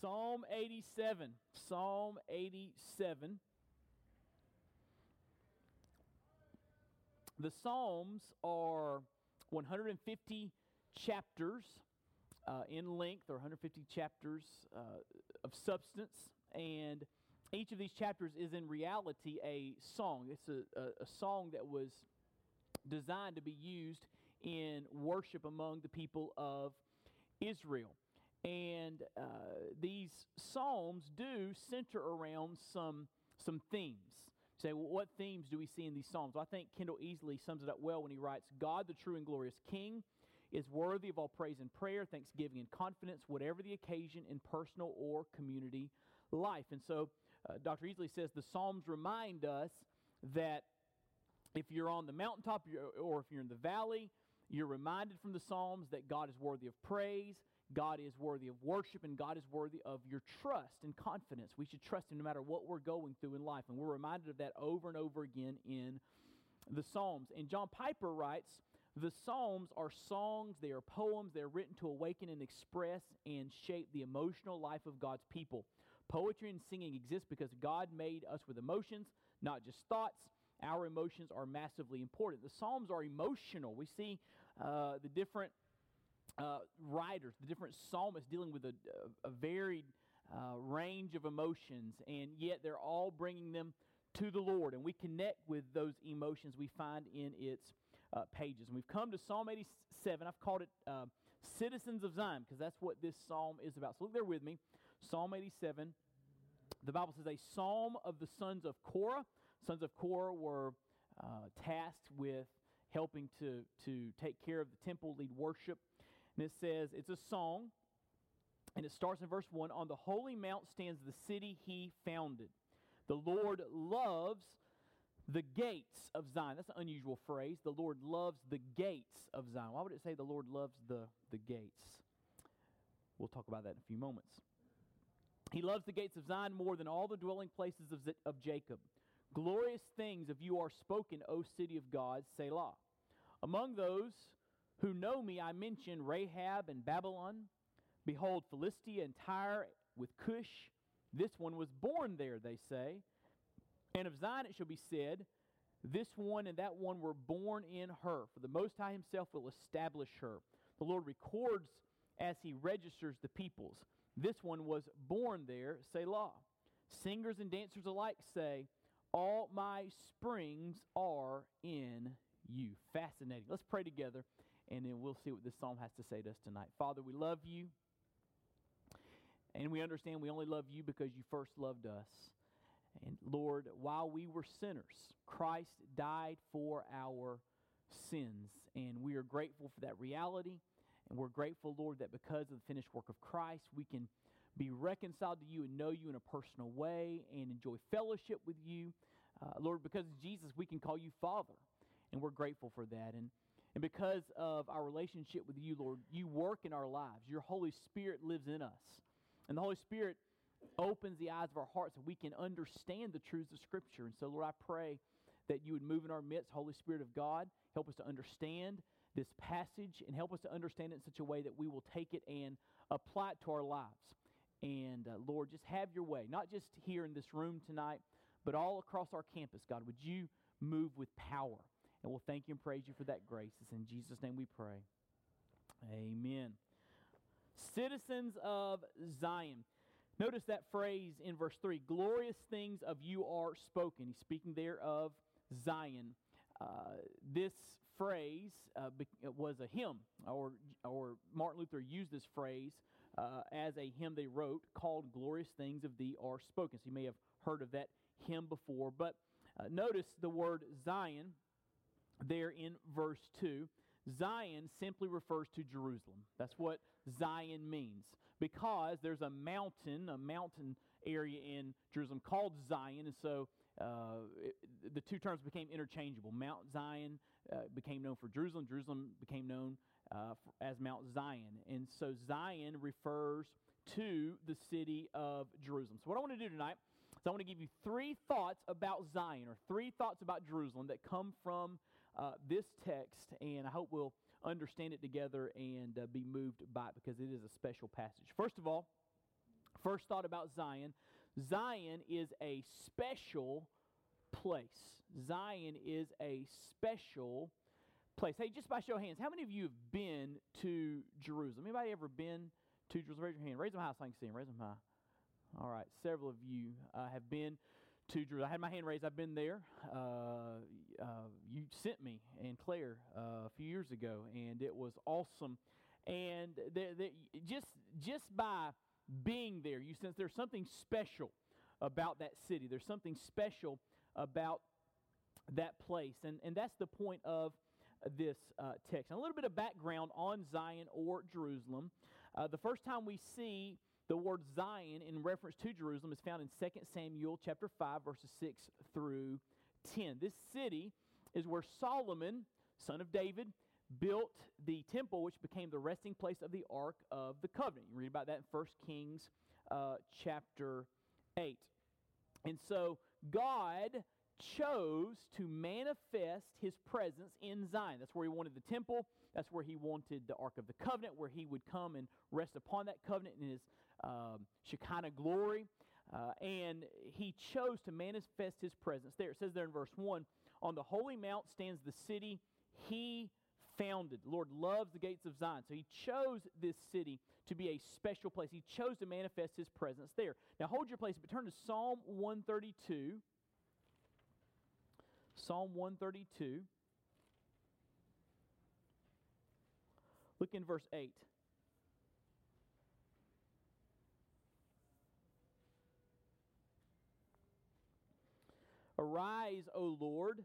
Psalm 87. Psalm 87. The Psalms are 150 chapters in length, or 150 chapters of substance, and each of these chapters is in reality a song. It's a song that was designed to be used in worship among the people of Israel. And these Psalms do center around some themes. Say, well, what themes do we see in these Psalms? Well, I think Kendall Easley sums it up well when he writes, God, the true and glorious King, is worthy of all praise and prayer, thanksgiving and confidence, whatever the occasion in personal or community life. And so Dr. Easley says the Psalms remind us that if you're on the mountaintop or if you're in the valley, you're reminded from the Psalms that God is worthy of praise, God is worthy of worship, and God is worthy of your trust and confidence. We should trust Him no matter what we're going through in life, and we're reminded of that over and over again in the Psalms. And John Piper writes, the Psalms are songs, they are poems, they are written to awaken and express and shape the emotional life of God's people. Poetry and singing exist because God made us with emotions, not just thoughts. Our emotions are massively important. The Psalms are emotional. We see the different writers, the different psalmists dealing with a varied range of emotions, and yet they're all bringing them to the Lord, and we connect with those emotions we find in its pages. And we've come to Psalm 87. I've called it Citizens of Zion, because that's what this psalm is about. So look there with me. Psalm 87, the Bible says, a psalm of the sons of Korah. Sons of Korah were tasked with helping to take care of the temple, lead worship. And it says, it's a song, and it starts in verse 1, on the holy mount stands the city He founded. The Lord loves the gates of Zion. That's an unusual phrase. The Lord loves the gates of Zion. Why would it say the Lord loves the gates? We'll talk about that in a few moments. He loves the gates of Zion more than all the dwelling places of Jacob. Glorious things of you are spoken, O city of God, Selah. Among those who know me, I mention Rahab and Babylon. Behold, Philistia and Tyre with Cush. This one was born there, they say. And of Zion it shall be said, this one and that one were born in her. For the Most High Himself will establish her. The Lord records as He registers the peoples. This one was born there, Selah. Singers and dancers alike say, all my springs are in you. Fascinating. Let's pray together, and then we'll see what this psalm has to say to us tonight. Father, we love You, and we understand we only love You because You first loved us. And Lord, while we were sinners, Christ died for our sins, and we are grateful for that reality. And we're grateful, Lord, that because of the finished work of Christ, we can be reconciled to You and know You in a personal way and enjoy fellowship with You. Lord, because of Jesus, we can call You Father, and we're grateful for that. And because of our relationship with You, Lord, You work in our lives. Your Holy Spirit lives in us. And the Holy Spirit opens the eyes of our hearts so we can understand the truths of Scripture. And so, Lord, I pray that You would move in our midst, Holy Spirit of God. Help us to understand this passage and help us to understand it in such a way that we will take it and apply it to our lives. And, Lord, just have Your way, not just here in this room tonight, but all across our campus, God. Would You move with power? And we'll thank You and praise You for that grace. It's in Jesus' name we pray. Amen. Citizens of Zion. Notice that phrase in verse 3, glorious things of You are spoken. He's speaking there of Zion. This phrase was a hymn, or Martin Luther used this phrase as a hymn they wrote called Glorious Things of Thee Are Spoken. So you may have heard of that hymn before, but notice the word Zion there in verse 2. Zion simply refers to Jerusalem. That's what Zion means, because there's a mountain area in Jerusalem called Zion, and so the two terms became interchangeable. Mount Zion became known for Jerusalem. Jerusalem became known as Mount Zion, and so Zion refers to the city of Jerusalem. So what I want to do tonight is I want to give you three thoughts about Zion, or three thoughts about Jerusalem that come from this text, and I hope we'll understand it together and be moved by it because it is a special passage. First of all, 1 first thought about Zion, Zion is a special place. Zion is a special place. Hey, just by show of hands, how many of you have been to Jerusalem? Anybody ever been to Jerusalem? Raise your hand. Raise them high so I can see them. Raise them high. All right, several of you have been to Jerusalem. I had my hand raised. I've been there. You sent me and Claire a few years ago, and it was awesome. And just by being there, you sense there's something special about that city. There's something special about that place. And that's the point of this text. And a little bit of background on Zion or Jerusalem. The first time we see the word Zion in reference to Jerusalem is found in 2 Samuel chapter 5, verses 6 through 10. This city is where Solomon, son of David, built the temple, which became the resting place of the Ark of the Covenant. You read about that in 1 Kings chapter 8. And so God chose to manifest His presence in Zion. That's where He wanted the temple. That's where He wanted the Ark of the Covenant, where He would come and rest upon that covenant in His Shekinah glory. And He chose to manifest His presence there. It says there in verse 1, "On the holy mount stands the city He founded. The Lord loves the gates of Zion." So He chose this city to be a special place. He chose to manifest His presence there. Now hold your place, but turn to Psalm 132. Psalm 132. Look in verse 8. "Arise, O Lord,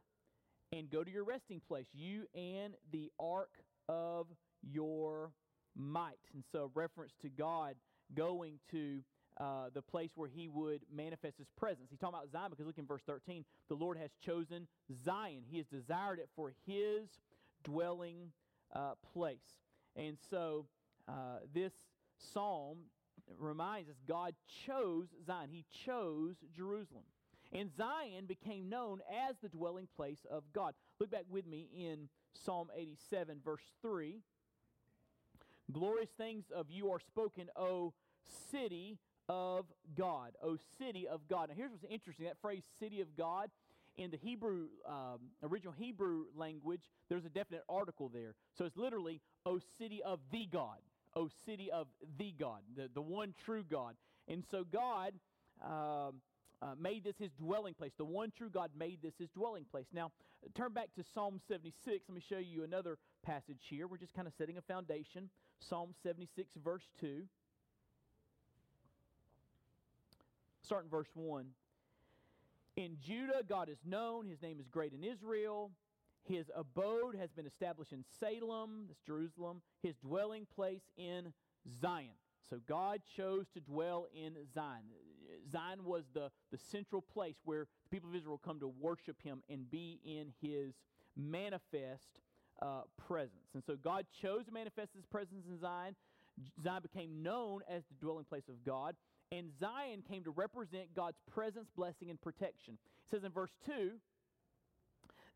and go to your resting place, you and the ark of your might." And so reference to God going to the place where He would manifest His presence. He's talking about Zion because look in verse 13. "The Lord has chosen Zion. He has desired it for His dwelling place." And so this psalm reminds us God chose Zion. He chose Jerusalem. And Zion became known as the dwelling place of God. Look back with me in Psalm 87, verse 3. "Glorious things of you are spoken, O city of God, O city of God." Now here's what's interesting, that phrase city of God, in the Hebrew, original Hebrew language, there's a definite article there. So it's literally, O city of the God, O city of the God, the one true God. And so God made this His dwelling place. The one true God made this His dwelling place. Now turn back to Psalm 76. Let me show you another passage here. We're just kind of setting a foundation. Psalm 76, verse 2. Start in verse 1. "In Judah God is known, His name is great in Israel. His abode has been established in Salem," that's Jerusalem, "His dwelling place in Zion." So God chose to dwell in Zion. Zion was the central place where the people of Israel come to worship Him and be in His manifest presence. And so God chose to manifest His presence in Zion. Zion became known as the dwelling place of God. And Zion came to represent God's presence, blessing, and protection. It says in verse 2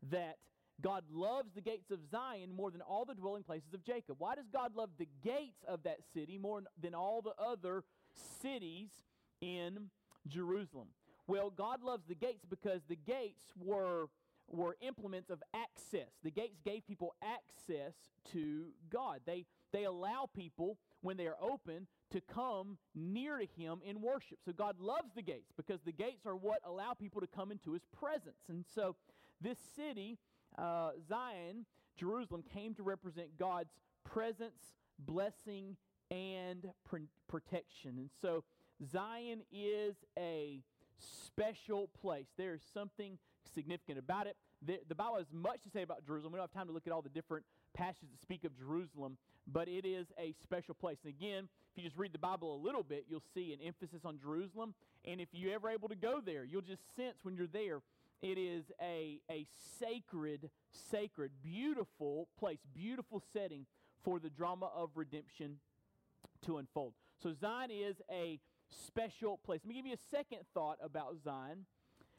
that God loves the gates of Zion more than all the dwelling places of Jacob. Why does God love the gates of that city more than all the other cities in Jerusalem? Well, God loves the gates because the gates were implements of access. The gates gave people access to God. They allow people, when they are open, to come near to Him in worship. So God loves the gates because the gates are what allow people to come into His presence. And so this city, Zion, Jerusalem, came to represent God's presence, blessing, and protection. And so Zion is a special place. There is something significant about it. The Bible has much to say about Jerusalem. We don't have time to look at all the different passages that speak of Jerusalem, but it is a special place. And again, if you just read the Bible a little bit, you'll see an emphasis on Jerusalem. And if you're ever able to go there, you'll just sense when you're there, it is a sacred, beautiful place, beautiful setting for the drama of redemption to unfold. So Zion is a special place. Let me give you a second thought about Zion,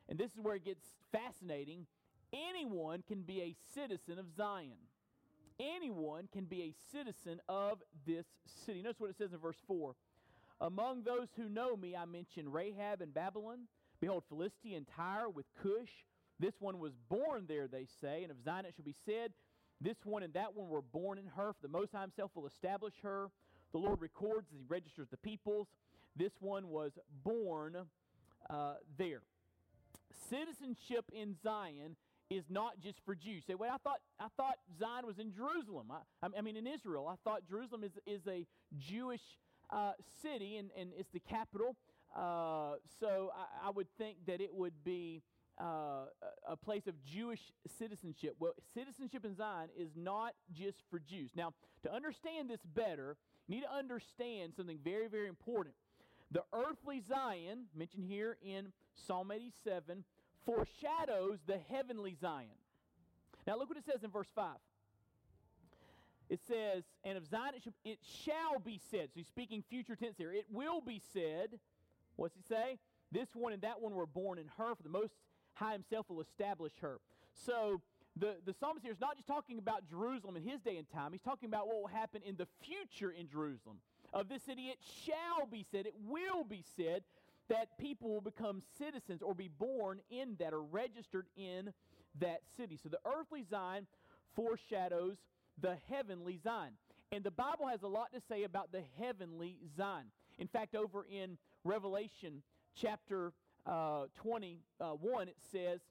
and this is where it gets fascinating. Anyone can be a citizen of Zion. Anyone can be a citizen of this city. Notice what it says in verse 4. Among those who know me, I mention Rahab and Babylon. Behold, Philistia and Tyre with Cush. This one was born there, they say, and of Zion it shall be said, this one and that one were born in her, for the Most High himself will establish her. The Lord records as he registers the peoples. This one was born there. Citizenship in Zion is not just for Jews. Say, wait, I thought Zion was in Jerusalem. I mean, in Israel. I thought Jerusalem is a Jewish city, and it's the capital. So I would think that it would be a place of Jewish citizenship. Well, citizenship in Zion is not just for Jews. Now, to understand this better, you need to understand something very, very important. The earthly Zion, mentioned here in Psalm 87, foreshadows the heavenly Zion. Now look what it says in verse 5. It says, and of Zion it shall be said. So he's speaking future tense here. It will be said. What's he say? This one and that one were born in her, for the Most High himself will establish her. So the psalmist here is not just talking about Jerusalem in his day and time. He's talking about what will happen in the future in Jerusalem. Of this city it shall be said, it will be said, that people will become citizens or be born in that or registered in that city. So the earthly Zion foreshadows the heavenly Zion. And the Bible has a lot to say about the heavenly Zion. In fact, over in Revelation chapter 21, it says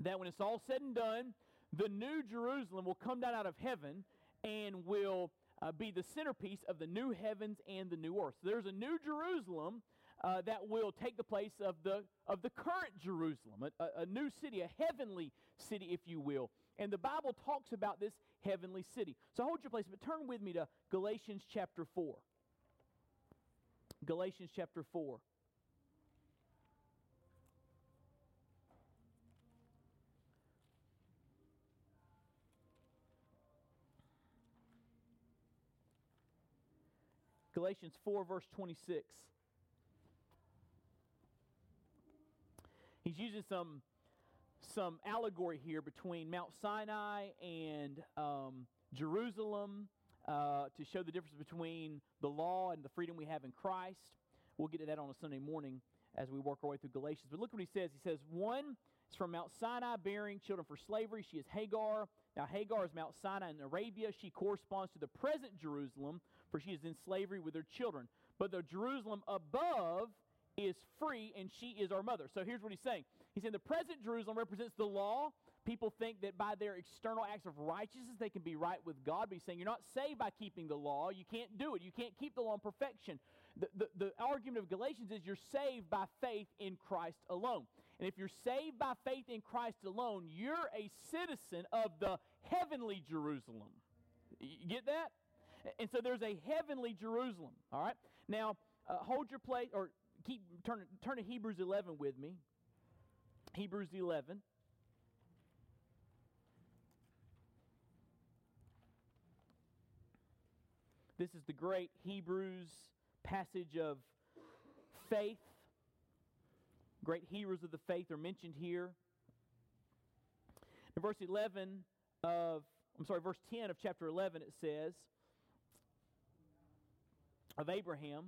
that when it's all said and done, the new Jerusalem will come down out of heaven and will be the centerpiece of the new heavens and the new earth. So there's a new Jerusalem that will take the place of the current Jerusalem, a new city, a heavenly city, if you will. And the Bible talks about this heavenly city. So hold your place, but turn with me to Galatians chapter 4. Galatians chapter 4. Galatians 4, verse 26. He's using some allegory here between Mount Sinai and Jerusalem to show the difference between the law and the freedom we have in Christ. We'll get to that on a Sunday morning as we work our way through Galatians. But look what he says. He says, one is from Mount Sinai bearing children for slavery. She is Hagar. Now Hagar is Mount Sinai in Arabia. She corresponds to the present Jerusalem, for she is in slavery with her children. But the Jerusalem above is free, and she is our mother. So here's what he's saying. He's saying the present Jerusalem represents the law. People think that by their external acts of righteousness, they can be right with God. But he's saying you're not saved by keeping the law. You can't do it. You can't keep the law in perfection. The argument of Galatians is you're saved by faith in Christ alone. And if you're saved by faith in Christ alone, you're a citizen of the heavenly Jerusalem. You get that? And so there's a heavenly Jerusalem. All right? Now, hold your place, or keep turn to Hebrews 11 with me. Hebrews 11. This is the great Hebrews passage of faith. Great heroes of the faith are mentioned here. In verse 10 of chapter 11, it says of Abraham,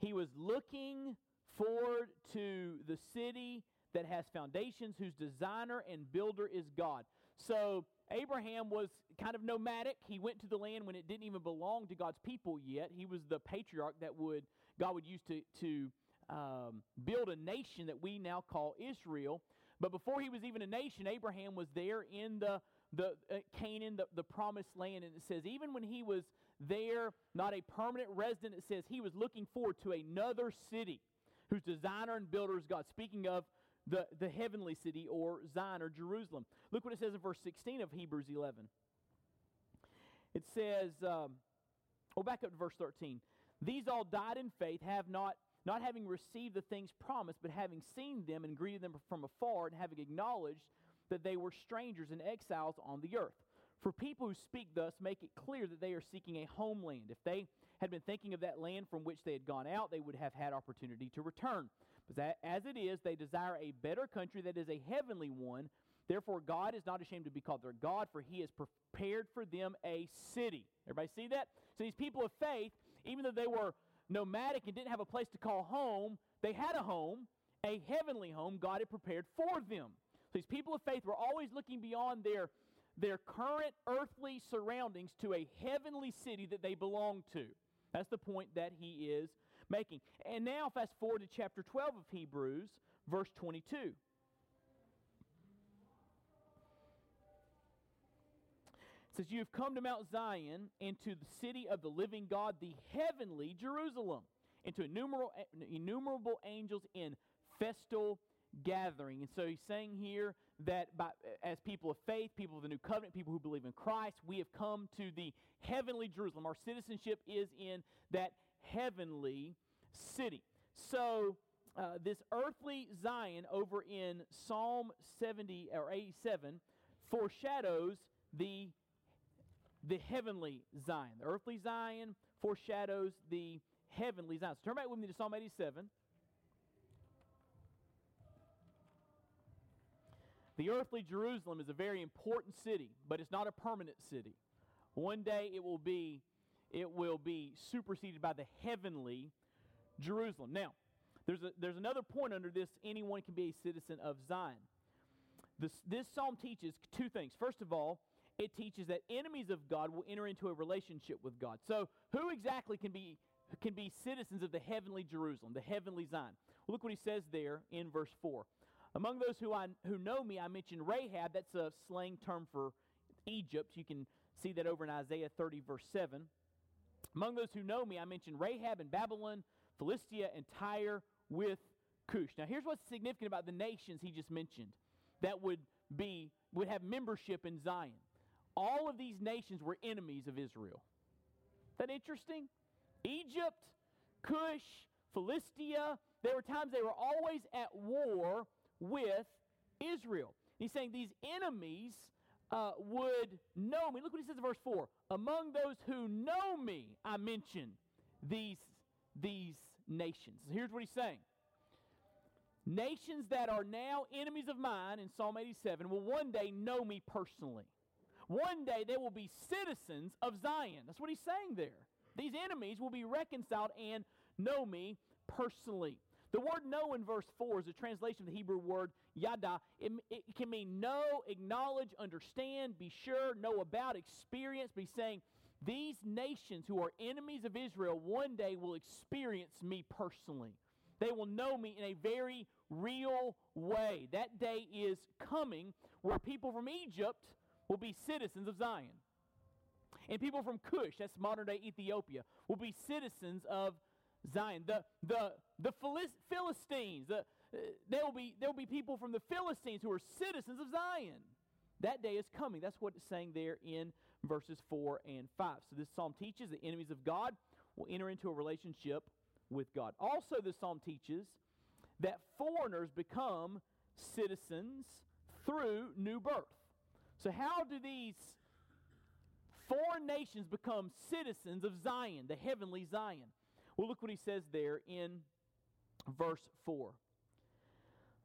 he was looking forward to the city that has foundations, whose designer and builder is God. So Abraham was kind of nomadic. He went to the land when it didn't even belong to God's people yet. He was the patriarch that God would use to build a nation that we now call Israel. But before he was even a nation, Abraham was there in the Canaan, the promised land. And it says, even when he was there, not a permanent resident, it says he was looking forward to another city whose designer and builder is God. Speaking of the heavenly city, or Zion, or Jerusalem. Look what it says in verse 16 of Hebrews 11. It says, back up to verse 13. These all died in faith, have not having received the things promised, but having seen them and greeted them from afar, and having acknowledged that they were strangers and exiles on the earth. For people who speak thus make it clear that they are seeking a homeland. If they had been thinking of that land from which they had gone out, they would have had opportunity to return. But as it is, they desire a better country, that is a heavenly one. Therefore, God is not ashamed to be called their God, for he has prepared for them a city. Everybody see that? So these people of faith, even though they were nomadic and didn't have a place to call home, they had a home, a heavenly home God had prepared for them. So these people of faith were always looking beyond their current earthly surroundings to a heavenly city that they belonged to. That's the point that he is making. And now fast forward to chapter 12 of Hebrews, verse 22. It says, "You have come to Mount Zion and to the city of the living God, the heavenly Jerusalem, and to innumerable angels in festal gathering." And so he's saying here that as people of faith, people of the new covenant, people who believe in Christ, we have come to the heavenly Jerusalem. Our citizenship is in that heavenly city. So this earthly Zion over in Psalm 70 or 87 foreshadows the heavenly Zion. The earthly Zion foreshadows the heavenly Zion. So turn back with me to Psalm 87. The earthly Jerusalem is a very important city, but it's not a permanent city. One day it will be superseded by the heavenly Jerusalem. Now, there's another point under this: anyone can be a citizen of Zion. This psalm teaches two things. First of all, it teaches that enemies of God will enter into a relationship with God. So, who exactly can be citizens of the heavenly Jerusalem, the heavenly Zion? Well, look what he says there in verse 4. "Among those who know me, I mentioned Rahab." That's a slang term for Egypt. You can see that over in Isaiah 30, verse 7. "Among those who know me, I mentioned Rahab and Babylon, Philistia and Tyre with Cush." Now, here's what's significant about the nations he just mentioned that would have membership in Zion. All of these nations were enemies of Israel. Isn't that interesting? Egypt, Cush, Philistia. There were times they were always at war with Israel. He's saying these enemies would know me. Look what he says in verse 4. "Among those who know me, I mention these nations." Here's what he's saying. Nations that are now enemies of mine in Psalm 87 will one day know me personally. One day they will be citizens of Zion. That's what he's saying there. These enemies will be reconciled and know me personally. The word "know" in verse 4 is a translation of the Hebrew word yada. It can mean know, acknowledge, understand, be sure, know about, experience. But he's saying these nations who are enemies of Israel one day will experience me personally. They will know me in a very real way. That day is coming where people from Egypt will be citizens of Zion. And people from Cush, that's modern-day Ethiopia, will be citizens of Zion. The Philistines, there will be people from the Philistines who are citizens of Zion. That day is coming. That's what it's saying there in verses 4 and 5. So this psalm teaches that enemies of God will enter into a relationship with God. Also, this psalm teaches that foreigners become citizens through new birth. So how do these foreign nations become citizens of Zion, the heavenly Zion? Well, look what he says there in verse 4.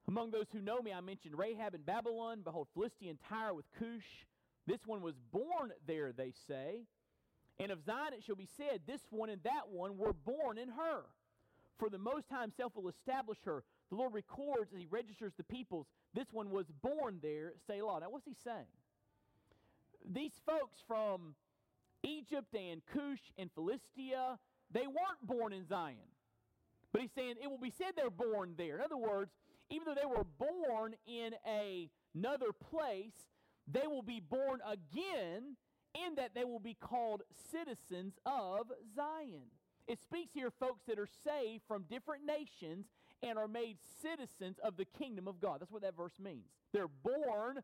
"Among those who know me, I mentioned Rahab and Babylon. Behold, Philistia and Tyre with Cush. This one was born there, they say. And of Zion it shall be said, this one and that one were born in her. For the Most High himself will establish her. The Lord records as he registers the peoples. This one was born there, Selah." Now, what's he saying? These folks from Egypt and Cush and Philistia, they weren't born in Zion. But he's saying it will be said they're born there. In other words, even though they were born in another place, they will be born again in that they will be called citizens of Zion. It speaks here of folks that are saved from different nations and are made citizens of the kingdom of God. That's what that verse means. They're born,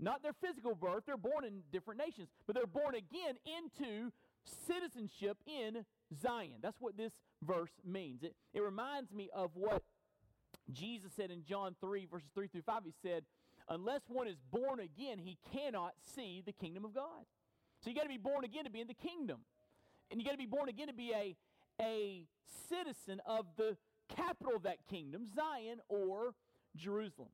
not their physical birth, they're born in different nations, but they're born again into citizenship in Zion. That's what this verse means. It reminds me of what Jesus said in John 3, verses 3 through 5. He said, "Unless one is born again, he cannot see the kingdom of God." So you got to be born again to be in the kingdom. And you got to be born again to be a citizen of the capital of that kingdom, Zion or Jerusalem.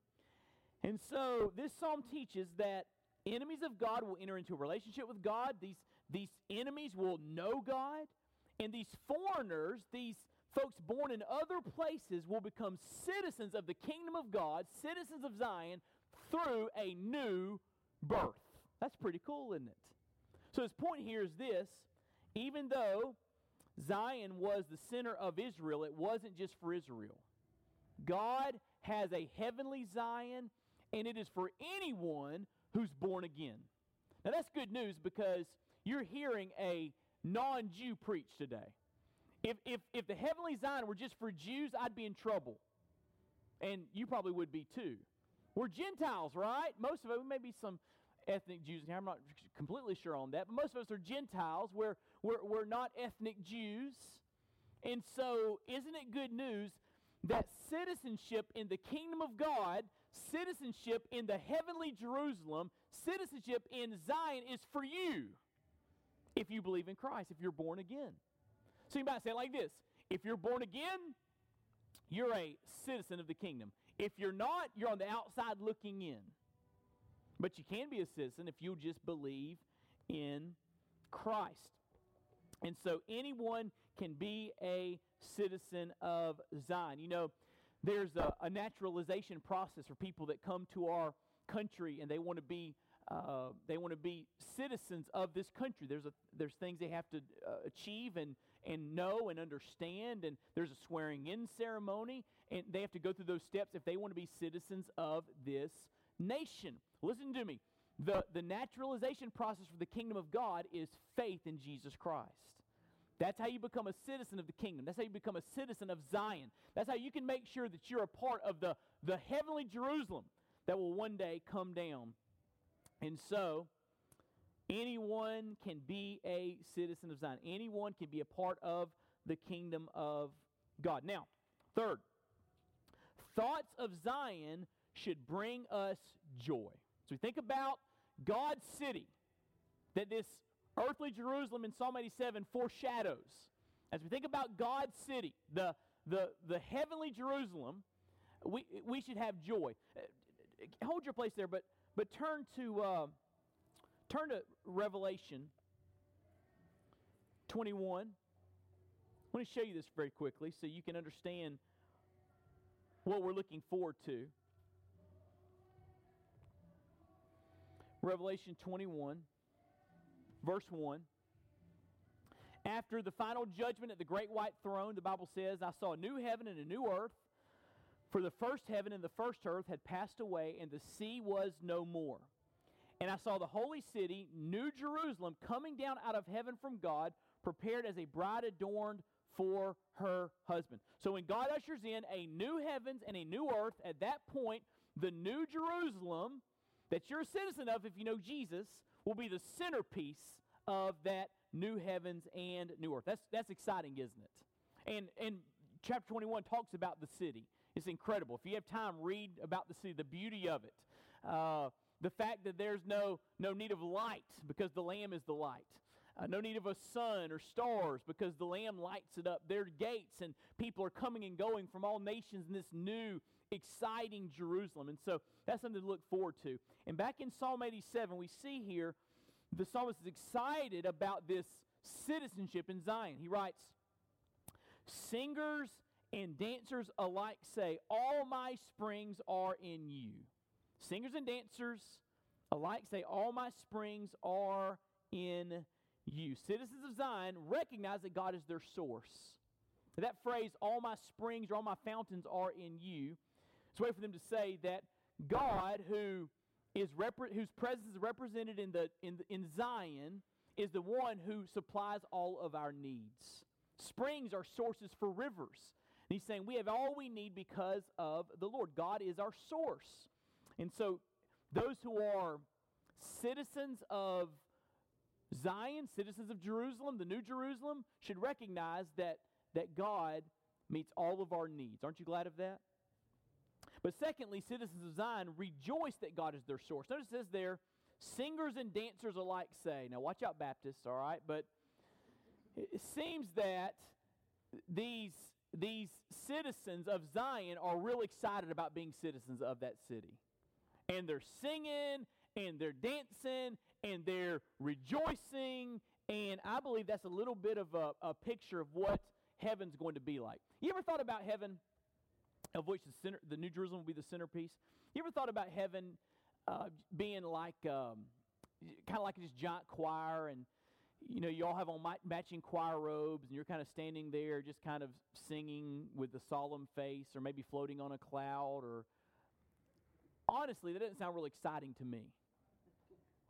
And so this psalm teaches that enemies of God will enter into a relationship with God. These enemies will know God. And these foreigners, these folks born in other places, will become citizens of the kingdom of God, citizens of Zion, through a new birth. That's pretty cool, isn't it? So his point here is this. Even though Zion was the center of Israel, it wasn't just for Israel. God has a heavenly Zion, and it is for anyone who's born again. Now that's good news, because you're hearing a non-Jew preach today. If the heavenly Zion were just for Jews, I'd be in trouble. And you probably would be too. We're Gentiles, right? Most of us, maybe some ethnic Jews in here, I'm not completely sure on that, but most of us are Gentiles. We're not ethnic Jews. And so isn't it good news that citizenship in the kingdom of God, citizenship in the heavenly Jerusalem, citizenship in Zion is for you if you believe in Christ, if you're born again. So you might say it like this. If you're born again, you're a citizen of the kingdom. If you're not, you're on the outside looking in. But you can be a citizen if you just believe in Christ. And so anyone can be a citizen of Zion. You know, there's a naturalization process for people that come to our country and they want to be citizens of this country. There's things they have to achieve and know and understand, and there's a swearing-in ceremony, and they have to go through those steps if they want to be citizens of this nation. Listen to me. The naturalization process for the kingdom of God is faith in Jesus Christ. That's how you become a citizen of the kingdom. That's how you become a citizen of Zion. That's how you can make sure that you're a part of the heavenly Jerusalem that will one day come down. And so, anyone can be a citizen of Zion. Anyone can be a part of the kingdom of God. Now, third, thoughts of Zion should bring us joy. So we think about God's city that this earthly Jerusalem in Psalm 87 foreshadows. As we think about God's city, the heavenly Jerusalem, we should have joy. Hold your place there, but turn to Revelation 21. I want to show you this very quickly so you can understand what we're looking forward to. Revelation 21, verse 1. After the final judgment at the great white throne, the Bible says, I saw a new heaven and a new earth. For the first heaven and the first earth had passed away, and the sea was no more. And I saw the holy city, New Jerusalem, coming down out of heaven from God, prepared as a bride adorned for her husband. So when God ushers in a new heavens and a new earth, at that point, the New Jerusalem that you're a citizen of, if you know Jesus, will be the centerpiece of that new heavens and new earth. That's exciting, isn't it? And chapter 21 talks about the city. It's incredible. If you have time, read about the city, the beauty of it. The fact that there's no need of light because the Lamb is the light. No need of a sun or stars because the Lamb lights it up. There are gates and people are coming and going from all nations in this new, exciting Jerusalem. And so that's something to look forward to. And back in Psalm 87, we see here the psalmist is excited about this citizenship in Zion. He writes, singers and dancers alike say, all my springs are in you. Singers and dancers alike say, all my springs are in you. Citizens of Zion recognize that God is their source. That phrase, all my springs or all my fountains are in you, it's a way for them to say that God, whose presence is represented in Zion, is the one who supplies all of our needs. Springs are sources for rivers. And he's saying we have all we need because of the Lord. God is our source. And so those who are citizens of Zion, citizens of Jerusalem, the New Jerusalem, should recognize that God meets all of our needs. Aren't you glad of that? But secondly, citizens of Zion rejoice that God is their source. Notice it says there, singers and dancers alike say. Now watch out, Baptists, all right? But it seems that these citizens of Zion are real excited about being citizens of that city. and they're singing, and they're dancing, and they're rejoicing, and I believe that's a little bit of a picture of what heaven's going to be like. You ever thought about heaven, of which the New Jerusalem will be the centerpiece? You ever thought about heaven being like, kind of like this giant choir, and you know, you all have on matching choir robes, and you're kind of standing there just kind of singing with a solemn face, or maybe floating on a cloud, or... Honestly, that doesn't sound real exciting to me.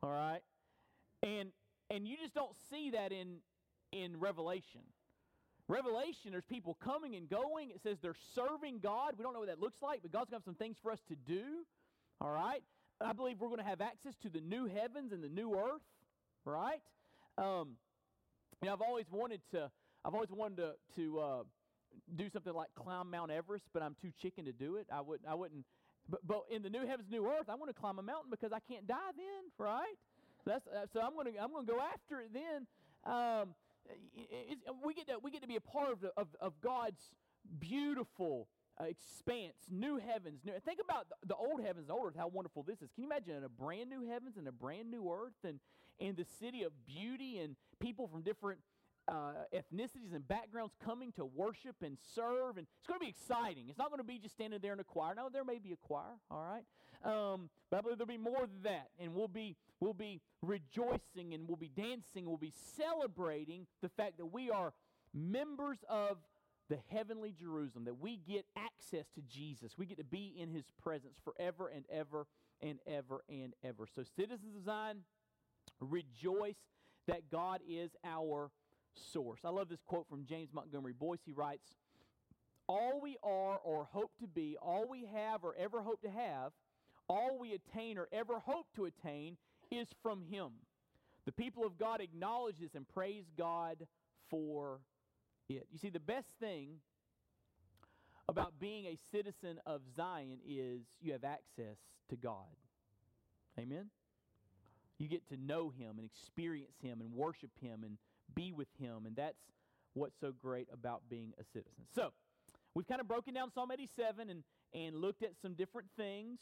All right? And you just don't see that in Revelation. Revelation, there's people coming and going. It says they're serving God. We don't know what that looks like, but God's got some things for us to do. All right? I believe we're going to have access to the new heavens and the new earth. Right? You know, I've always wanted to do something like climb Mount Everest, but I'm too chicken to do it. I wouldn't. But in the new heavens, new earth, I want to climb a mountain because I can't die then, right? So I'm going to go after it then. We get to be a part of God's beautiful expanse, new heavens. Think about the old heavens, the old earth, how wonderful this is. Can you imagine a brand new heavens and a brand new earth, and the city of beauty, and people from different ethnicities and backgrounds coming to worship and serve, and it's going to be exciting. It's not going to be just standing there in a choir. Now, there may be a choir, all right, but I believe there'll be more than that, and we'll be rejoicing, and we'll be dancing, we'll be celebrating the fact that we are members of the heavenly Jerusalem, that we get access to Jesus. We get to be in His presence forever and ever and ever and ever. So, citizens of Zion, rejoice that God is our source. I love this quote from James Montgomery Boyce. He writes, "All we are or hope to be, all we have or ever hope to have, all we attain or ever hope to attain is from Him. The people of God acknowledge this and praise God for it." You see, the best thing about being a citizen of Zion is you have access to God. Amen? You get to know Him and experience Him and worship Him and be with Him, and that's what's so great about being a citizen. So, we've kind of broken down Psalm 87 and looked at some different things.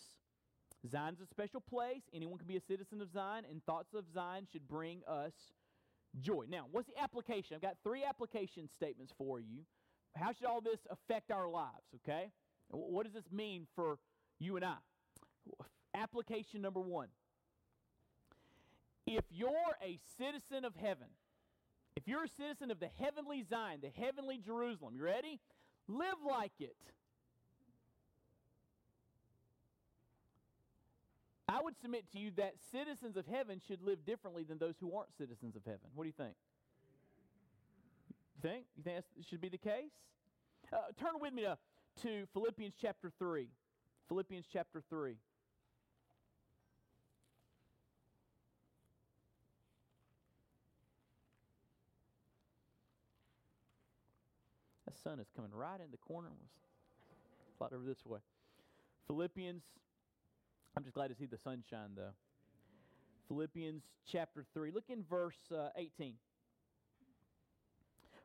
Zion's a special place. Anyone can be a citizen of Zion, and thoughts of Zion should bring us joy. Now, what's the application? I've got 3 application statements for you. How should all this affect our lives, okay? What does this mean for you and I? Application number 1. If you're a citizen of heaven, if you're a citizen of the heavenly Zion, the heavenly Jerusalem, you ready? Live like it. I would submit to you that citizens of heaven should live differently than those who aren't citizens of heaven. What do you think? You think that should be the case? Turn with me to Philippians chapter 3. Philippians chapter 3. The sun is coming right in the corner. It was a lot over this way. Philippians, I'm just glad to see the sunshine though. Philippians chapter 3, look in verse 18.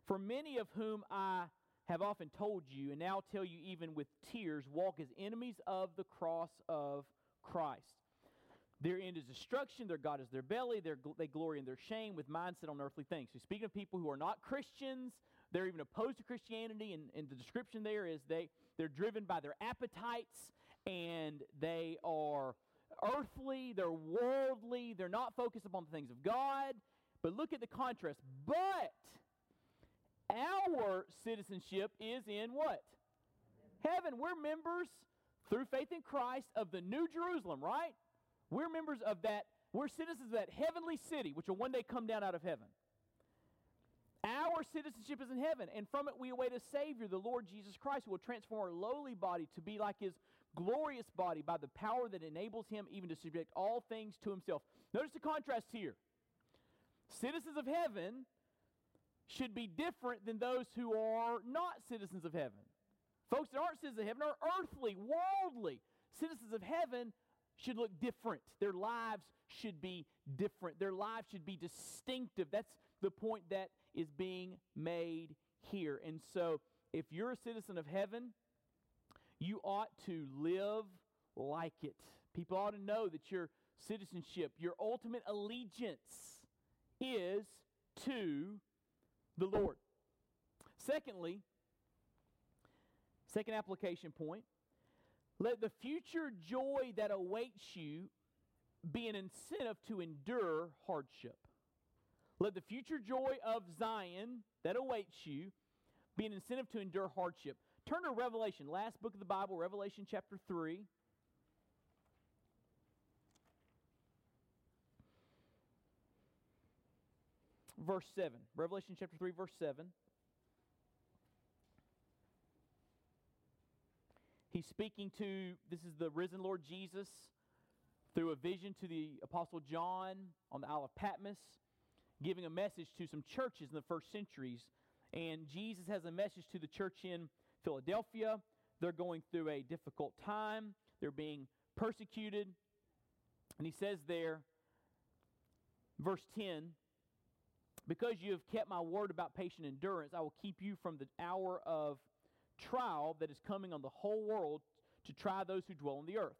"For many of whom I have often told you, and now tell you even with tears, walk as enemies of the cross of Christ. Their end is destruction, their God is their belly, they glory in their shame with mindset on earthly things." So speaking of people who are not Christians, they're even opposed to Christianity, and the description there is they're driven by their appetites, and they are earthly, they're worldly, they're not focused upon the things of God. But look at the contrast. But our citizenship is in what? Heaven. We're members, through faith in Christ, of the New Jerusalem, right? We're members of that, we're citizens of that heavenly city, which will one day come down out of heaven. Our citizenship is in heaven, and from it we await a Savior, the Lord Jesus Christ, who will transform our lowly body to be like His glorious body by the power that enables Him even to subject all things to Himself. Notice the contrast here. Citizens of heaven should be different than those who are not citizens of heaven. Folks that aren't citizens of heaven are earthly, worldly. Citizens of heaven should look different. Their lives should be different. Their lives should be distinctive. That's the point that is being made here. And so, if you're a citizen of heaven, you ought to live like it. People ought to know that your citizenship, your ultimate allegiance is to the Lord. Secondly, second application point, let the future joy that awaits you be an incentive to endure hardship. Let the future joy of Zion that awaits you be an incentive to endure hardship. Turn to Revelation, last book of the Bible, Revelation chapter 3. Verse 7. Revelation chapter 3, verse 7. He's speaking to, this is the risen Lord Jesus, through a vision to the Apostle John on the Isle of Patmos, giving a message to some churches in the first centuries. And Jesus has a message to the church in Philadelphia. They're going through a difficult time. They're being persecuted. And he says there, verse 10, because you have kept my word about patient endurance, I will keep you from the hour of trial that is coming on the whole world to try those who dwell on the earth.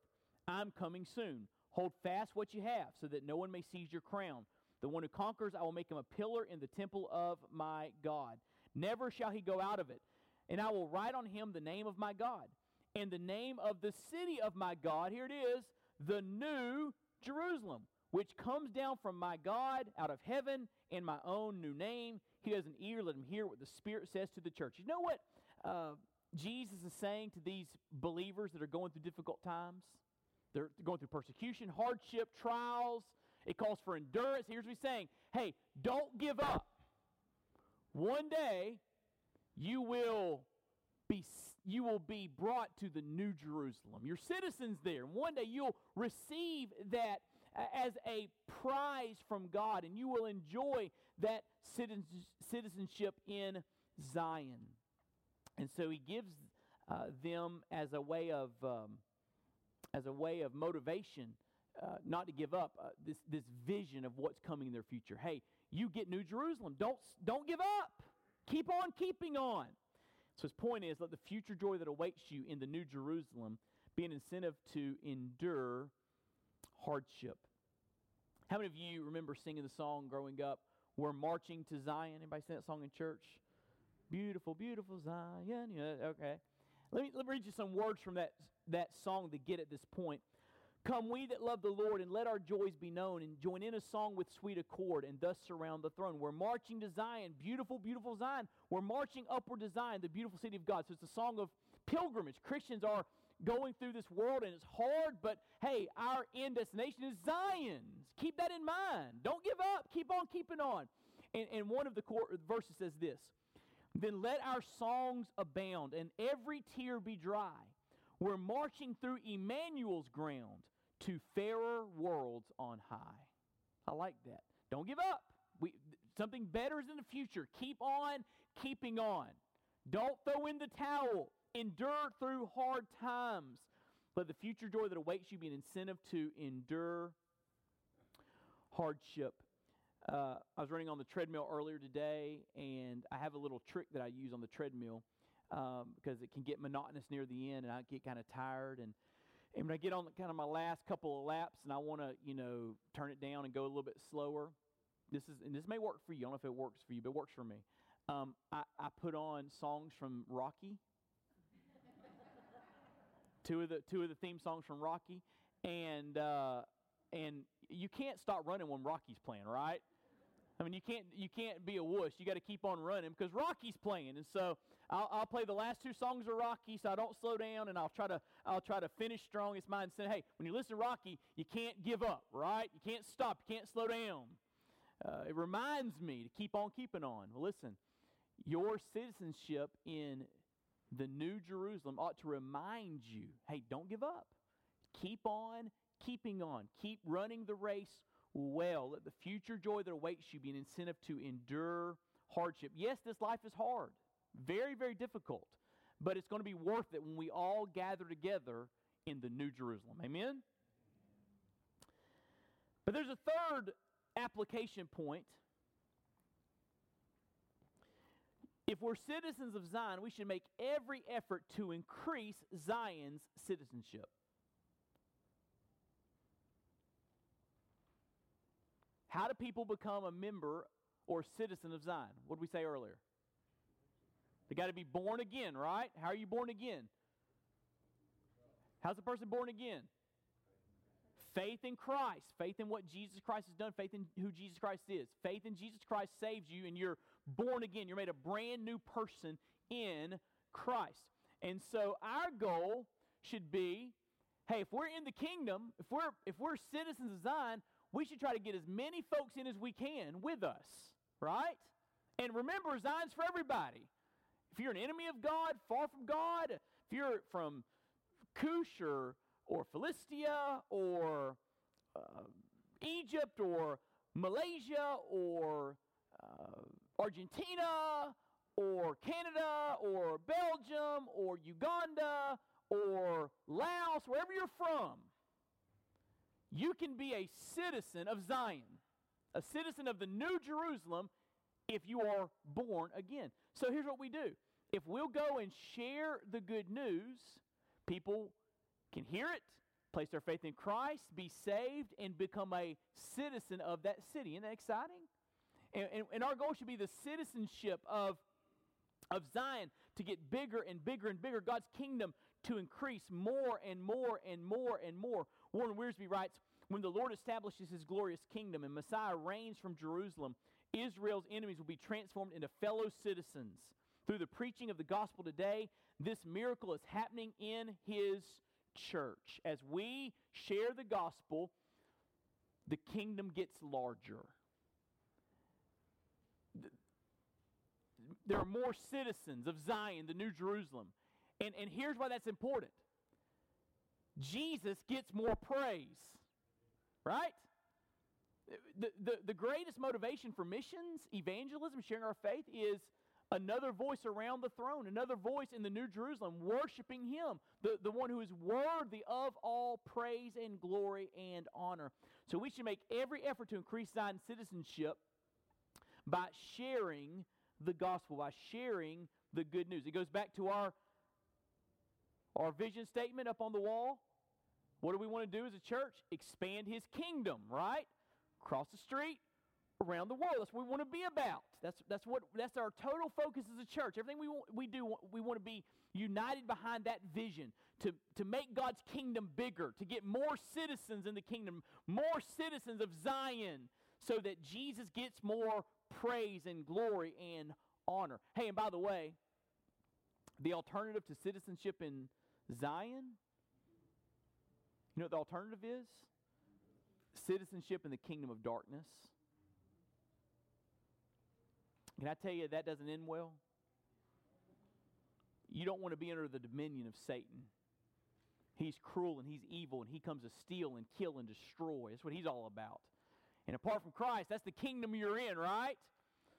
I'm coming soon. Hold fast what you have, so that no one may seize your crown. The one who conquers, I will make him a pillar in the temple of my God. Never shall he go out of it. And I will write on him the name of my God, and the name of the city of my God, here it is, the new Jerusalem, which comes down from my God out of heaven, and my own new name. He has an ear, let him hear what the Spirit says to the church. You know what Jesus is saying to these believers that are going through difficult times? They're going through persecution, hardship, trials. It calls for endurance. Here's what he's saying. Hey, don't give up. One day, you will be brought to the new Jerusalem. You're citizens there. One day, you'll receive that as a prize from God, and you will enjoy that citizenship in Zion. And so he gives them as a way of motivation, not to give up, this vision of what's coming in their future. Hey, you get New Jerusalem. Don't give up. Keep on keeping on. So his point is, let the future joy that awaits you in the New Jerusalem be an incentive to endure hardship. How many of you remember singing the song growing up, We're Marching to Zion? Anybody sing that song in church? Beautiful, beautiful Zion. Yeah, okay. Let me read you some words from that song to get at this point. Come we that love the Lord, and let our joys be known, and join in a song with sweet accord, and thus surround the throne. We're marching to Zion, beautiful, beautiful Zion. We're marching upward to Zion, the beautiful city of God. So it's a song of pilgrimage. Christians are going through this world, and it's hard, but hey, our end destination is Zion. Keep that in mind. Don't give up. Keep on keeping on. And one of the verses says this, then let our songs abound, and every tear be dry. We're marching through Emmanuel's ground to fairer worlds on high. I like that. Don't give up. Something better is in the future. Keep on keeping on. Don't throw in the towel. Endure through hard times. Let the future joy that awaits you be an incentive to endure hardship. I was running on the treadmill earlier today, and I have a little trick that I use on the treadmill because it can get monotonous near the end, and I get kind of tired. And when I get on kind of my last couple of laps, and I want to, turn it down and go a little bit slower, this may work for you. I don't know if it works for you, but it works for me. I put on songs from Rocky, two of the theme songs from Rocky, and you can't stop running when Rocky's playing, right? I mean, you can't be a wuss. You got to keep on running because Rocky's playing, and so I'll play the last two songs of Rocky, so I don't slow down, and I'll try to finish strong. It's my incentive. Hey, when you listen to Rocky, you can't give up, right? You can't stop. You can't slow down. It reminds me to keep on keeping on. Well, listen, your citizenship in the New Jerusalem ought to remind you, hey, don't give up. Keep on keeping on. Keep running the race well. Let the future joy that awaits you be an incentive to endure hardship. Yes, this life is hard, very, very difficult, but it's going to be worth it when we all gather together in the New Jerusalem. Amen? But there's a third application point. If we're citizens of Zion, we should make every effort to increase Zion's citizenship. How do people become a member or citizen of Zion? What did we say earlier? They got to be born again, right? How are you born again? How's a person born again? Faith in Christ. Faith in what Jesus Christ has done. Faith in who Jesus Christ is. Faith in Jesus Christ saves you, and you're born again. You're made a brand new person in Christ. And so our goal should be, hey, if we're in the kingdom, if we're citizens of Zion, we should try to get as many folks in as we can with us, right? And remember, Zion's for everybody. If you're an enemy of God, far from God, if you're from Cush or Philistia or Egypt or Malaysia or Argentina or Canada or Belgium or Uganda or Laos, wherever you're from, you can be a citizen of Zion, a citizen of the New Jerusalem, if you are born again. So here's what we do. If we'll go and share the good news, people can hear it, place their faith in Christ, be saved, and become a citizen of that city. Isn't that exciting? And our goal should be the citizenship of Zion to get bigger and bigger and bigger. God's kingdom to increase more and more and more and more. Warren Wiersbe writes, "When the Lord establishes His glorious kingdom and Messiah reigns from Jerusalem, Israel's enemies will be transformed into fellow citizens. Through the preaching of the gospel today, this miracle is happening in His church." As we share the gospel, the kingdom gets larger. There are more citizens of Zion, the New Jerusalem. And here's why that's important. Jesus gets more praise, right? The greatest motivation for missions, evangelism, sharing our faith, is another voice around the throne, another voice in the New Jerusalem, worshiping Him, the one who is worthy of all praise and glory and honor. So we should make every effort to increase Zion citizenship by sharing the gospel, by sharing the good news. It goes back to our vision statement up on the wall. What do we want to do as a church? Expand His kingdom, right? Across the street, around the world. That's what we want to be about. That's our total focus as a church. Everything we do, we want to be united behind that vision to make God's kingdom bigger, to get more citizens in the kingdom, more citizens of Zion, so that Jesus gets more praise and glory and honor. Hey, and by the way, the alternative to citizenship in Zion, you know what the alternative is? Citizenship in the kingdom of darkness. Can I tell you, that doesn't end well? You don't want to be under the dominion of Satan. He's cruel and he's evil, and he comes to steal and kill and destroy. That's what he's all about. And apart from Christ, that's the kingdom you're in, right?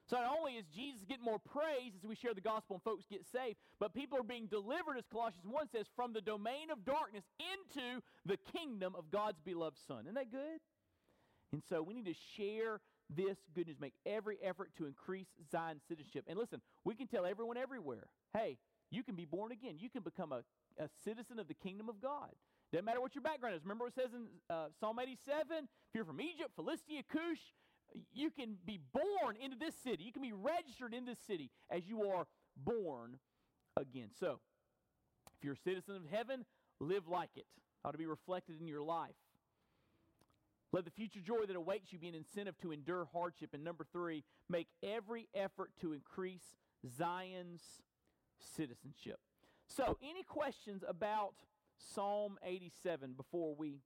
So not only is Jesus getting more praise as we share the gospel and folks get saved, but people are being delivered, as Colossians 1 says, from the domain of darkness into the kingdom of God's beloved Son. Isn't that good? And so we need to share this good news. Make every effort to increase Zion citizenship. And listen, we can tell everyone everywhere, hey, you can be born again. You can become a citizen of the kingdom of God. Doesn't matter what your background is. Remember what it says in Psalm 87? If you're from Egypt, Philistia, Cush, you can be born into this city. You can be registered in this city as you are born again. So, if you're a citizen of heaven, live like it. It ought to be reflected in your life. Let the future joy that awaits you be an incentive to endure hardship. And number 3, make every effort to increase Zion's citizenship. So, any questions about Psalm 87 before we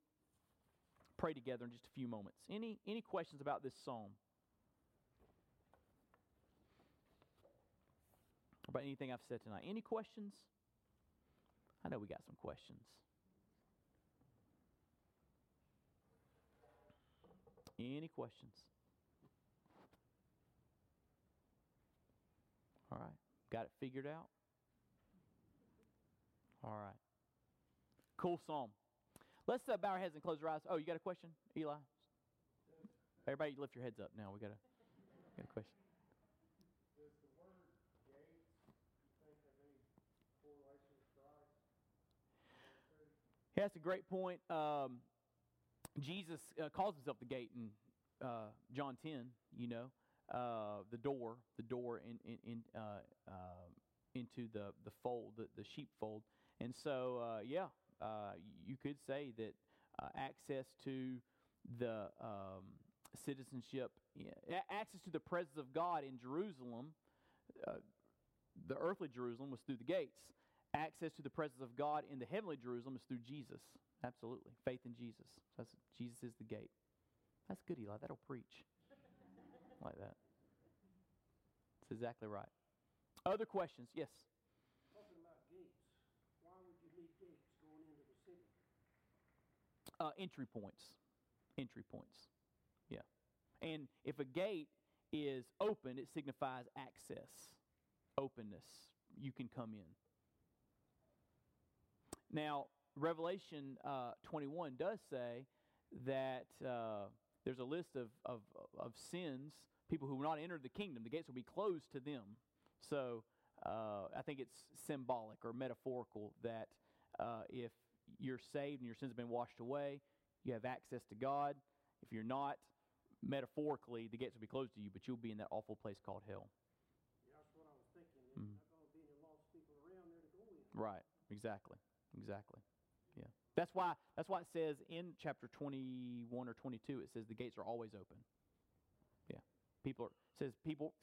pray together in just a few moments? Any questions about this psalm? About anything I've said tonight? Any questions? I know we got some questions. Any questions? All right. Got it figured out? All right. Cool psalm. Let's bow our heads and close our eyes. Oh, you got a question, Eli? Everybody lift your heads up now. We got a question. Does the word gate, you think, have any correlation with Christ? Yeah, that's a great point. Jesus calls himself the gate in John 10, you know, the door into the fold, the sheepfold. And so, you could say that access to the citizenship, access to the presence of God in Jerusalem, the earthly Jerusalem, was through the gates. Access to the presence of God in the heavenly Jerusalem is through Jesus. Absolutely. Faith in Jesus. That's, Jesus is the gate. That's good, Eli. That'll preach. Like that. That's exactly right. Other questions? Yes? Talking about gates, why would you need gates going into the city? Entry points. Entry points. Yeah. And if a gate is open, it signifies access, openness. You can come in. Now, Revelation 21 does say that there's a list of sins, people who will not enter the kingdom. The gates will be closed to them. So I think it's symbolic or metaphorical that if you're saved and your sins have been washed away, you have access to God. If you're not, metaphorically, the gates will be closed to you, but you'll be in that awful place called hell. Yeah, that's what I was thinking. There's not going to be any lost people around there to go in. Right, exactly. Exactly. Yeah. That's why it says in chapter 21 or 22 it says the gates are always open. Yeah.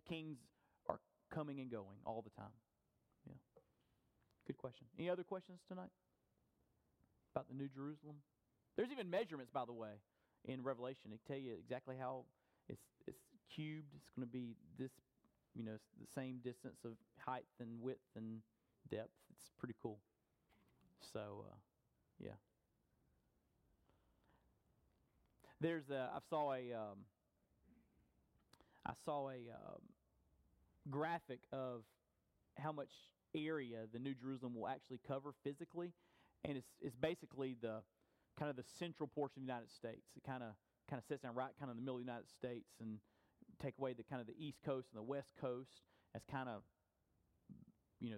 Kings are coming and going all the time. Yeah. Good question. Any other questions tonight? About the New Jerusalem? There's even measurements, by the way, in Revelation. They tell you exactly how it's cubed. It's going to be this, you know, the same distance of height and width and depth. It's pretty cool. So, yeah. I saw a graphic of how much area the New Jerusalem will actually cover physically, and it's basically the kind of the central portion of the United States. It kind of sits down right kind of in the middle of the United States, and take away the kind of the East Coast and the West Coast as kind of, you know,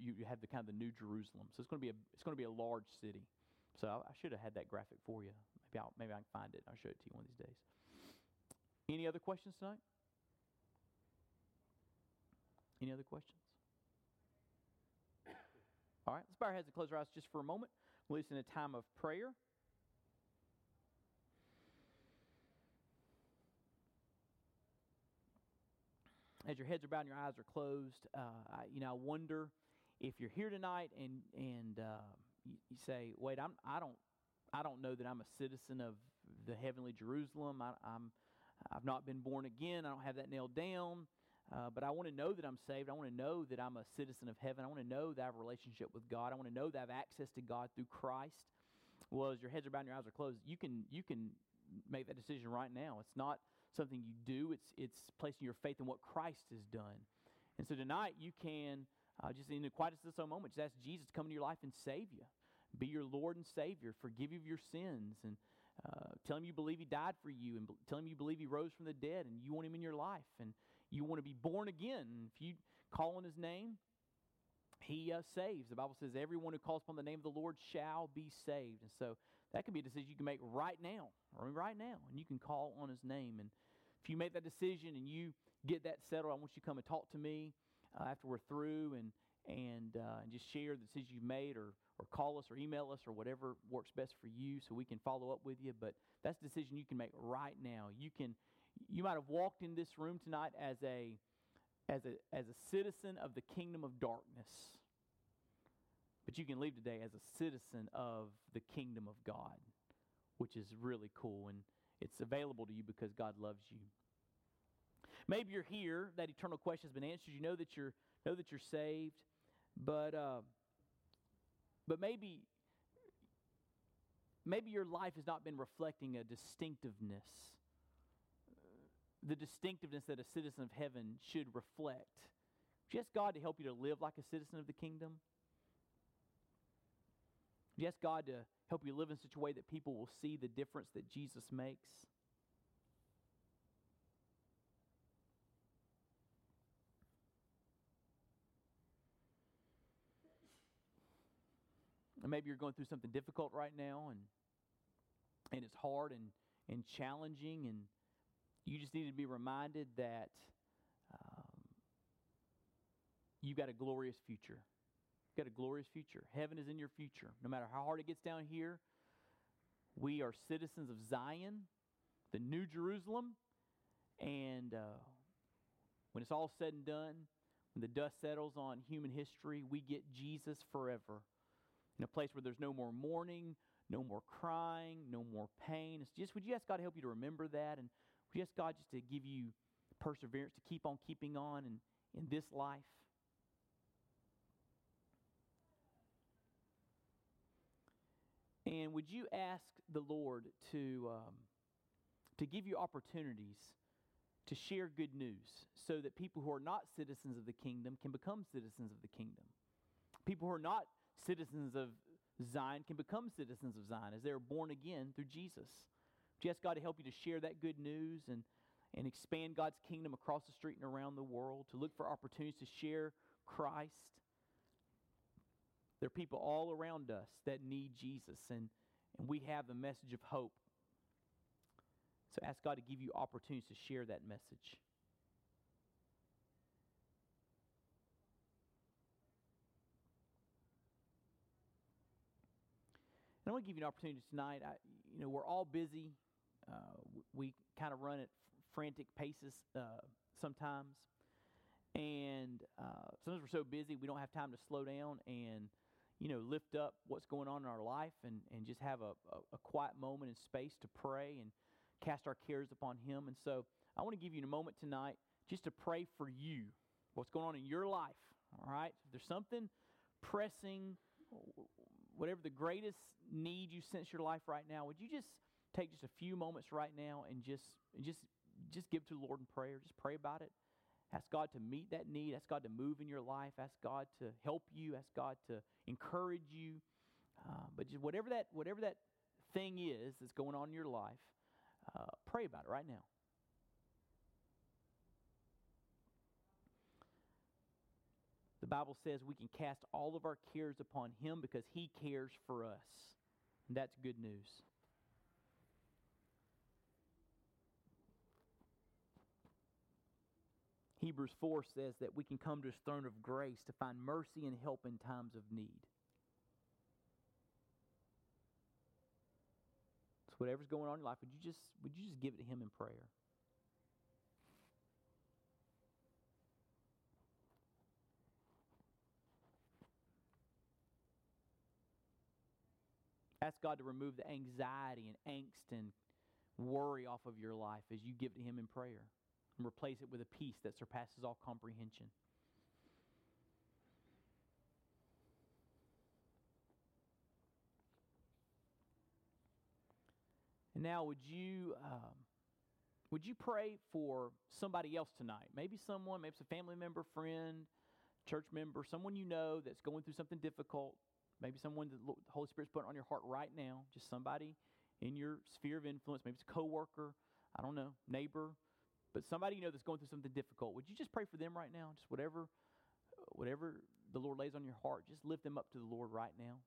you have the kind of the New Jerusalem. So it's going to be a large city. So I should have had that graphic for you. Maybe I can find it. I'll show it to you one of these days. Any other questions tonight? Any other questions? All right, let's bow our heads and close our eyes just for a moment. We'll listen in a time of prayer. As your heads are bowed and your eyes are closed, I wonder if you're here tonight and you say, "Wait, I don't know that I'm a citizen of the heavenly Jerusalem. I've not been born again. I don't have that nailed down, but I want to know that I'm saved. I want to know that I'm a citizen of heaven. I want to know that I have a relationship with God. I want to know that I have access to God through Christ." Well, as your heads are bowed and your eyes are closed, you can make that decision right now. It's not something you do, it's placing your faith in what Christ has done. And so tonight you can, just in the quietest of this moment, just ask Jesus to come into your life and save you. Be your Lord and Savior. Forgive you of your sins. And tell Him you believe He died for you. And tell Him you believe He rose from the dead. And you want Him in your life. And you want to be born again. And if you call on His name, He saves. The Bible says everyone who calls upon the name of the Lord shall be saved. And so that can be a decision you can make right now. Right now. And you can call on His name. And if you make that decision and you get that settled, I want you to come and talk to me after we're through and just share the decision you've made, or call us or email us or whatever works best for you so we can follow up with you. But that's a decision you can make right now. You might have walked in this room tonight as a citizen of the kingdom of darkness. But you can leave today as a citizen of the kingdom of God, which is really cool, and it's available to you because God loves you. Maybe you're here, that eternal question has been answered. You know that you're saved, but maybe your life has not been reflecting a distinctiveness, the distinctiveness that a citizen of heaven should reflect. Just God to help you to live like a citizen of the kingdom. Just God to help you live in such a way that people will see the difference that Jesus makes. And maybe you're going through something difficult right now, and it's hard and challenging, and You just need to be reminded that you've got a glorious future. You've got a glorious future. Heaven is in your future. No matter how hard it gets down here, we are citizens of Zion, the New Jerusalem, and when it's all said and done, when the dust settles on human history, we get Jesus forever. In a place where there's no more mourning, no more crying, no more pain. It's just, would you ask God to help you to remember that? And would you ask God just to give you perseverance to keep on keeping on in this life? And would you ask the Lord to give you opportunities to share good news so that people who are not citizens of the kingdom can become citizens of the kingdom? People who are not citizens of Zion can become citizens of Zion as they are born again through Jesus. Would you ask God to help you to share that good news and expand God's kingdom across the street and around the world, to look for opportunities to share Christ? There are people all around us that need Jesus, and we have the message of hope. So ask God to give you opportunities to share that message. And I want to give you an opportunity tonight. We're all busy. We kind of run at frantic paces sometimes. And sometimes we're so busy we don't have time to slow down and, lift up what's going on in our life and just have a quiet moment in space to pray and cast our cares upon Him. And so I want to give you a moment tonight just to pray for you, what's going on in your life, all right? If there's something pressing, whatever the greatest need you sense your life right now, would you just take just a few moments right now and just give to the Lord in prayer? Just pray about it. Ask God to meet that need. Ask God to move in your life. Ask God to help you. Ask God to encourage you. But just whatever that thing is that's going on in your life, pray about it right now. The Bible says we can cast all of our cares upon Him because He cares for us. And that's good news. Hebrews 4 says that we can come to His throne of grace to find mercy and help in times of need. So whatever's going on in your life, would you just give it to Him in prayer? Ask God to remove the anxiety and angst and worry off of your life as you give it to Him in prayer, and replace it with a peace that surpasses all comprehension. And now, would you pray for somebody else tonight? Maybe someone, maybe it's a family member, friend, church member, someone you know that's going through something difficult. Maybe someone that the Holy Spirit's putting on your heart right now, just somebody in your sphere of influence. Maybe it's a coworker, I don't know, neighbor, but somebody you know that's going through something difficult. Would you just pray for them right now? Just whatever the Lord lays on your heart, just lift them up to the Lord right now.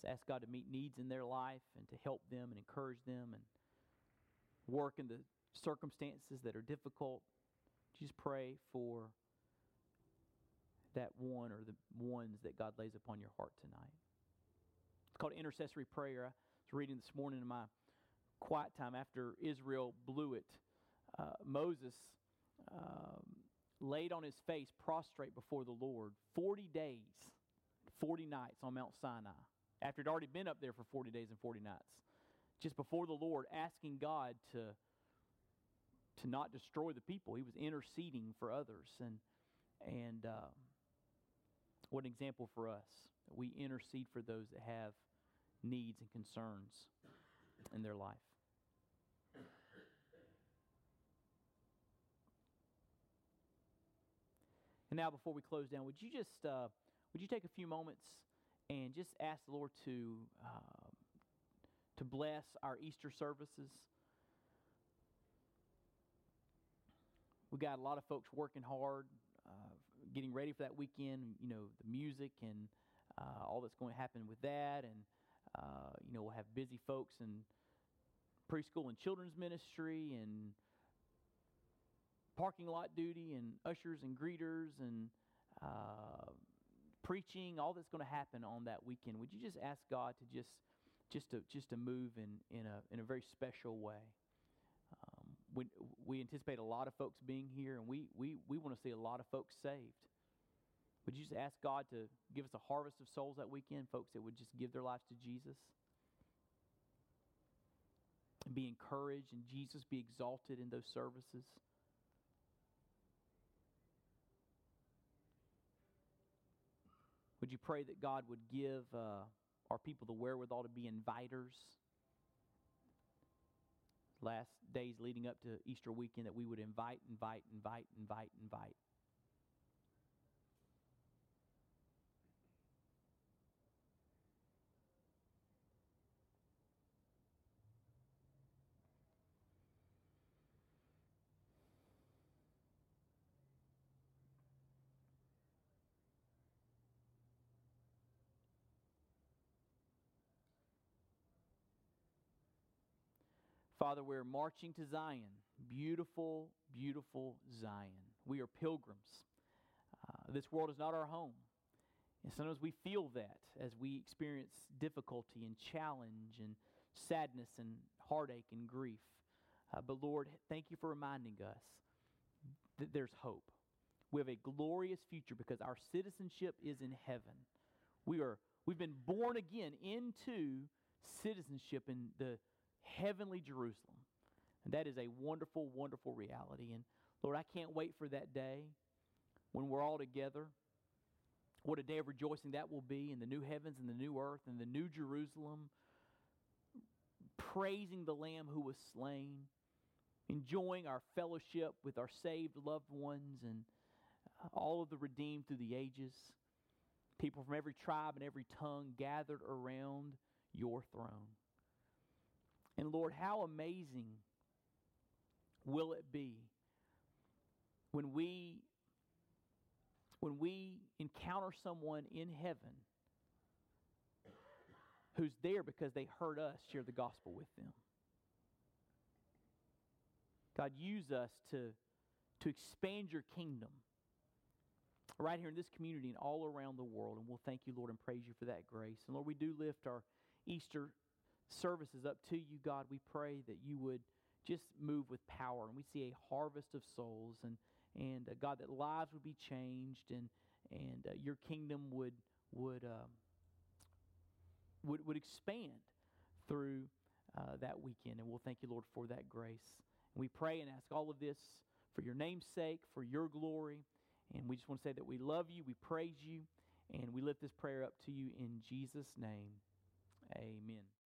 So ask God to meet needs in their life and to help them and encourage them and work in the circumstances that are difficult. Just pray for that one or the ones that God lays upon your heart tonight. It's called intercessory prayer. I was reading this morning in my quiet time after Israel blew it. Moses laid on his face prostrate before the Lord 40 days, 40 nights on Mount Sinai. After he'd already been up there for 40 days and 40 nights, just before the Lord, asking God to not destroy the people. He was interceding for others, and what an example for us. We intercede for those that have needs and concerns in their life. And now, before we close down, would you just would you take a few moments and just ask the Lord to bless our Easter services? We got a lot of folks working hard, getting ready for that weekend. You know, the music and all that's going to happen with that, and you know, we'll have busy folks in preschool and children's ministry, and parking lot duty, and ushers and greeters, and preaching. All that's going to happen on that weekend. Would you just ask God to just to move in a very special way? We anticipate a lot of folks being here, and we want to see a lot of folks saved. Would you just ask God to give us a harvest of souls that weekend, folks that would just give their lives to Jesus? And be encouraged, and Jesus be exalted in those services. Would you pray that God would give our people the wherewithal to be inviters? Last days leading up to Easter weekend, that we would invite. Father, we're marching to Zion, beautiful, beautiful Zion. We are pilgrims. This world is not our home. And sometimes we feel that as we experience difficulty and challenge and sadness and heartache and grief. But Lord, thank you for reminding us that there's hope. We have a glorious future because our citizenship is in heaven. We've been born again into citizenship in the heavenly Jerusalem. And that is a wonderful, wonderful reality. And Lord, I can't wait for that day when we're all together. What a day of rejoicing that will be in the new heavens and the new earth and the new Jerusalem, praising the Lamb who was slain, enjoying our fellowship with our saved loved ones and all of the redeemed through the ages. People from every tribe and every tongue gathered around your throne. And Lord, how amazing will it be when we encounter someone in heaven who's there because they heard us share the gospel with them. God, use us to expand your kingdom right here in this community and all around the world. And we'll thank you, Lord, and praise you for that grace. And Lord, we do lift our Easter services up to you, God. We pray that you would just move with power, and we see a harvest of souls, and God, that lives would be changed, and your kingdom would expand through that weekend. And we'll thank you, Lord, for that grace. And we pray and ask all of this for your name's sake, for your glory. And we just want to say that we love you, we praise you, and we lift this prayer up to you in Jesus' name. Amen.